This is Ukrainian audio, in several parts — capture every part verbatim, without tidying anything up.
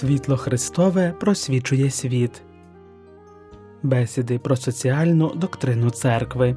Світло Христове просвічує світ. Бесіди про соціальну доктрину Церкви.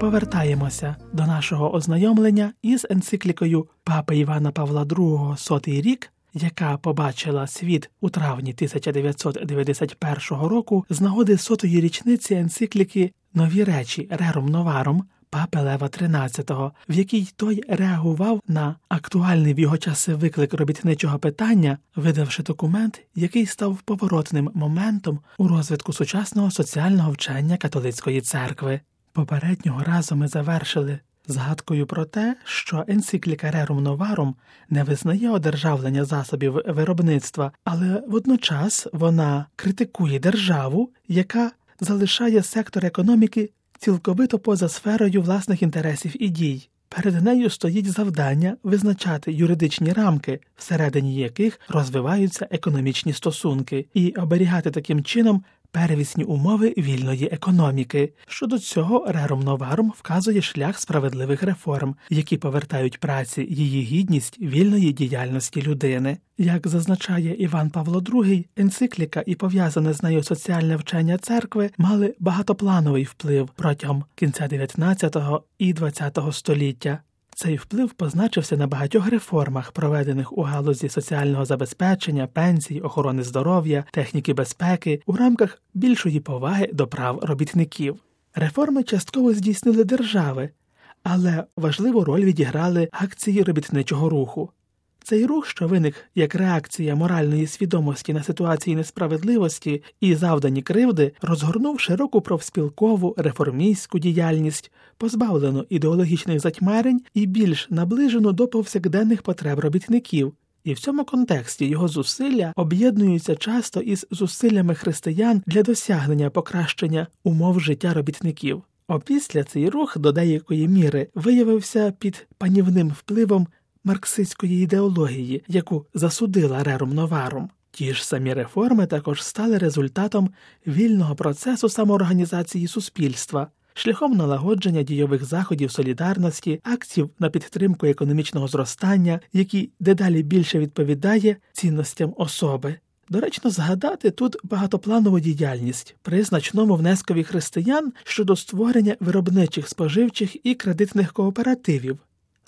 Повертаємося до нашого ознайомлення із енциклікою Папи Івана Павла другого «Сотий рік», яка побачила світ у травні тисяча дев'ятсот дев'яносто першого року з нагоди сотої річниці енцикліки «Нові Речі» «Рерум Новарум» Папи Лева тринадцятого, в якій той реагував на актуальний в його часи виклик робітничого питання, видавши документ, який став поворотним моментом у розвитку сучасного соціального вчення католицької церкви. Попереднього разу ми завершили згадкою про те, що енцикліка «Рерум Новарум» не визнає одержавлення засобів виробництва, але водночас вона критикує державу, яка залишає сектор економіки цілковито поза сферою власних інтересів і дій. Перед нею стоїть завдання визначати юридичні рамки, всередині яких розвиваються економічні стосунки, і оберігати таким чином первісні умови вільної економіки. Щодо цього Рерум Новарум вказує шлях справедливих реформ, які повертають праці її гідність вільної діяльності людини. Як зазначає Іван Павло другий, енцикліка і пов'язане з нею соціальне вчення церкви мали багатоплановий вплив протягом кінця дев'ятнадцятого і двадцятого століття. Цей вплив позначився на багатьох реформах, проведених у галузі соціального забезпечення, пенсій, охорони здоров'я, техніки безпеки у рамках більшої поваги до прав робітників. Реформи частково здійснили держави, але важливу роль відіграли акції робітничого руху. Цей рух, що виник як реакція моральної свідомості на ситуації несправедливості і завдані кривди, розгорнув широку профспілкову реформістську діяльність, позбавлену ідеологічних затьмарень і більш наближену до повсякденних потреб робітників. І в цьому контексті його зусилля об'єднуються часто із зусиллями християн для досягнення покращення умов життя робітників. Опісля цей рух до деякої міри виявився під панівним впливом марксистської ідеології, яку засудила Рерум Новарум. Ті ж самі реформи також стали результатом вільного процесу самоорганізації суспільства, шляхом налагодження дійових заходів солідарності, актів на підтримку економічного зростання, які дедалі більше відповідає цінностям особи. Доречно згадати тут багатопланову діяльність при значному внескові християн щодо створення виробничих, споживчих і кредитних кооперативів,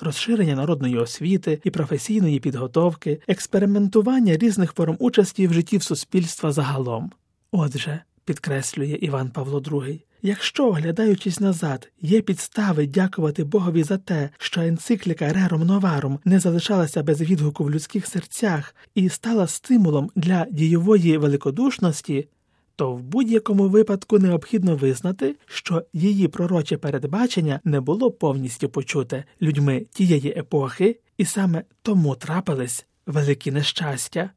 розширення народної освіти і професійної підготовки, експериментування різних форм участі в житті суспільства загалом. Отже, підкреслює Іван Павло другий, якщо, оглядаючись назад, є підстави дякувати Богові за те, що енцикліка «Рерум Новарум» не залишалася без відгуку в людських серцях і стала стимулом для дійової великодушності, то в будь-якому випадку необхідно визнати, що її пророче передбачення не було повністю почуте людьми тієї епохи, і саме тому трапились великі нещастя.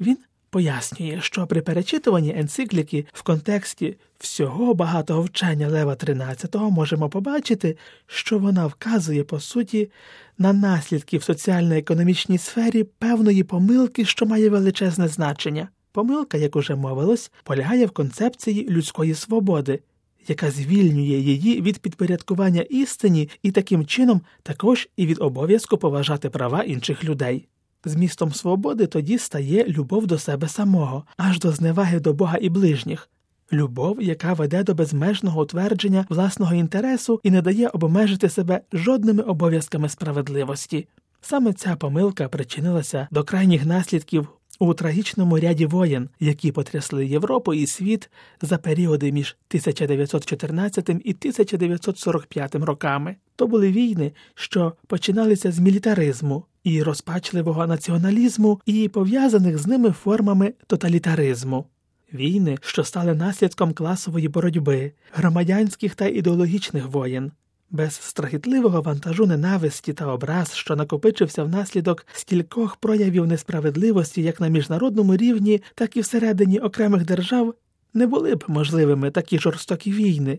Він пояснює, що при перечитуванні енцикліки в контексті всього багатого вчення Лева тринадцятого можемо побачити, що вона вказує, по суті, на наслідки в соціально-економічній сфері певної помилки, що має величезне значення. Помилка, як уже мовилось, полягає в концепції людської свободи, яка звільнює її від підпорядкування істині і таким чином також і від обов'язку поважати права інших людей. Змістом свободи тоді стає любов до себе самого, аж до зневаги до Бога і ближніх. Любов, яка веде до безмежного утвердження власного інтересу і не дає обмежити себе жодними обов'язками справедливості. Саме ця помилка причинилася до крайніх наслідків у трагічному ряді воєн, які потрясли Європу і світ за періоди між тисяча дев'ятсот чотирнадцятим і тисяча дев'ятсот сорок п'ятим роками. То були війни, що починалися з мілітаризму і розпачливого націоналізму і пов'язаних з ними формами тоталітаризму. Війни, що стали наслідком класової боротьби, громадянських та ідеологічних воєн. Без страхітливого вантажу ненависті та образ, що накопичився внаслідок стількох проявів несправедливості як на міжнародному рівні, так і всередині окремих держав, не були б можливими такі жорстокі війни,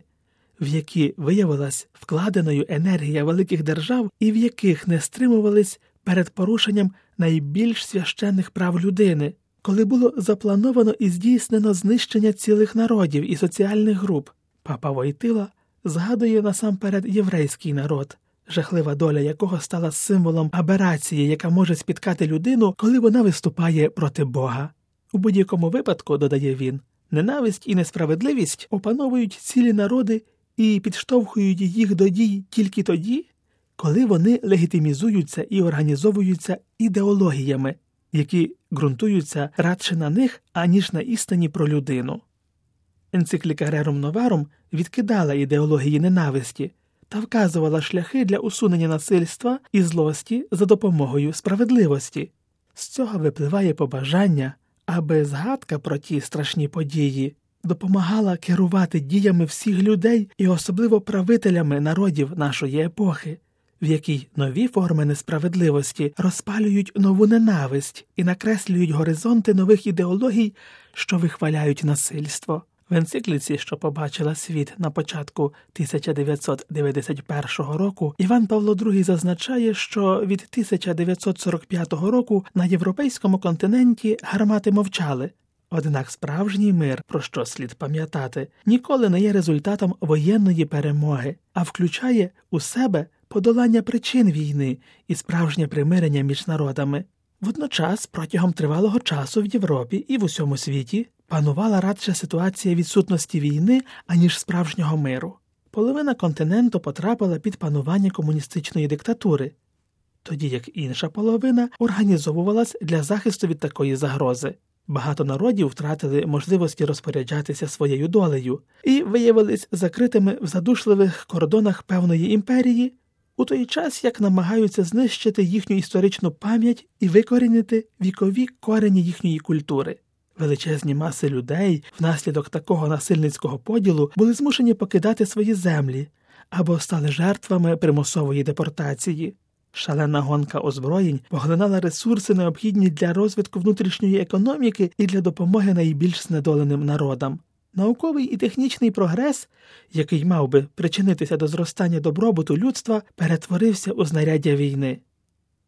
в які виявилась вкладеною енергія великих держав і в яких не стримувались перед порушенням найбільш священних прав людини, коли було заплановано і здійснено знищення цілих народів і соціальних груп. Папа Войтила згадує насамперед єврейський народ, жахлива доля якого стала символом аберації, яка може спіткати людину, коли вона виступає проти Бога. У будь-якому випадку, додає він, ненависть і несправедливість опановують цілі народи і підштовхують їх до дій тільки тоді, коли вони легітимізуються і організовуються ідеологіями, які ґрунтуються радше на них, аніж на істині про людину. Енцикліка Рерум Новарум відкидала ідеології ненависті та вказувала шляхи для усунення насильства і злості за допомогою справедливості. З цього випливає побажання, аби згадка про ті страшні події допомагала керувати діями всіх людей і особливо правителями народів нашої епохи, в якій нові форми несправедливості розпалюють нову ненависть і накреслюють горизонти нових ідеологій, що вихваляють насильство. В енцикліці, що побачила світ на початку тисяча дев'ятсот дев'яносто першого року, Іван Павло другий зазначає, що від тисяча дев'ятсот сорок п'ятого року на європейському континенті гармати мовчали. Однак справжній мир, про що слід пам'ятати, ніколи не є результатом воєнної перемоги, а включає у себе подолання причин війни і справжнє примирення між народами. Водночас, протягом тривалого часу в Європі і в усьому світі панувала радше ситуація відсутності війни, аніж справжнього миру. Половина континенту потрапила під панування комуністичної диктатури, тоді як інша половина організовувалась для захисту від такої загрози. Багато народів втратили можливості розпоряджатися своєю долею і виявились закритими в задушливих кордонах певної імперії, у той час як намагаються знищити їхню історичну пам'ять і викорінити вікові корені їхньої культури. Величезні маси людей внаслідок такого насильницького поділу були змушені покидати свої землі або стали жертвами примусової депортації. Шалена гонка озброєнь поглинала ресурси, необхідні для розвитку внутрішньої економіки і для допомоги найбільш знедоленим народам. Науковий і технічний прогрес, який мав би причинитися до зростання добробуту людства, перетворився у знаряддя війни.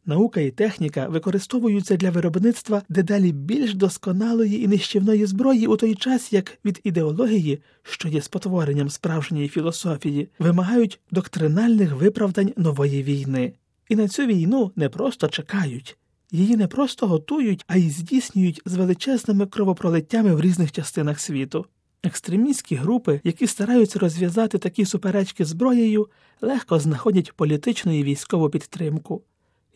Наука і техніка використовуються для виробництва дедалі більш досконалої і нищівної зброї у той час, як від ідеології, що є спотворенням справжньої філософії, вимагають доктринальних виправдань нової війни. І на цю війну не просто чекають. Її не просто готують, а й здійснюють з величезними кровопролиттями в різних частинах світу. Екстремістські групи, які стараються розв'язати такі суперечки зброєю, легко знаходять політичну і військову підтримку.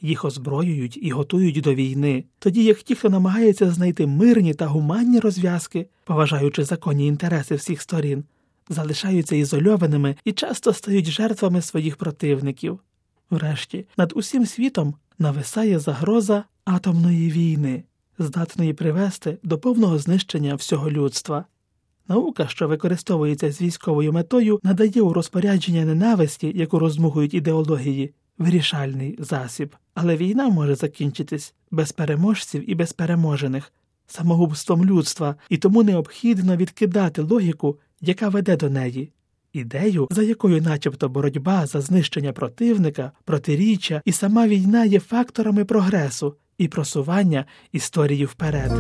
Їх озброюють і готують до війни, тоді як ті, хто намагається знайти мирні та гуманні розв'язки, поважаючи законні інтереси всіх сторін, залишаються ізольованими і часто стають жертвами своїх противників. Врешті, над усім світом нависає загроза атомної війни, здатної привести до повного знищення всього людства. Наука, що використовується з військовою метою, надає у розпорядження ненависті, яку роздмухують ідеології, вирішальний засіб. Але війна може закінчитись без переможців і без переможених, самогубством людства, і тому необхідно відкидати логіку, яка веде до неї. Ідею, за якою начебто боротьба за знищення противника, протиріччя і сама війна є факторами прогресу і просування історії вперед.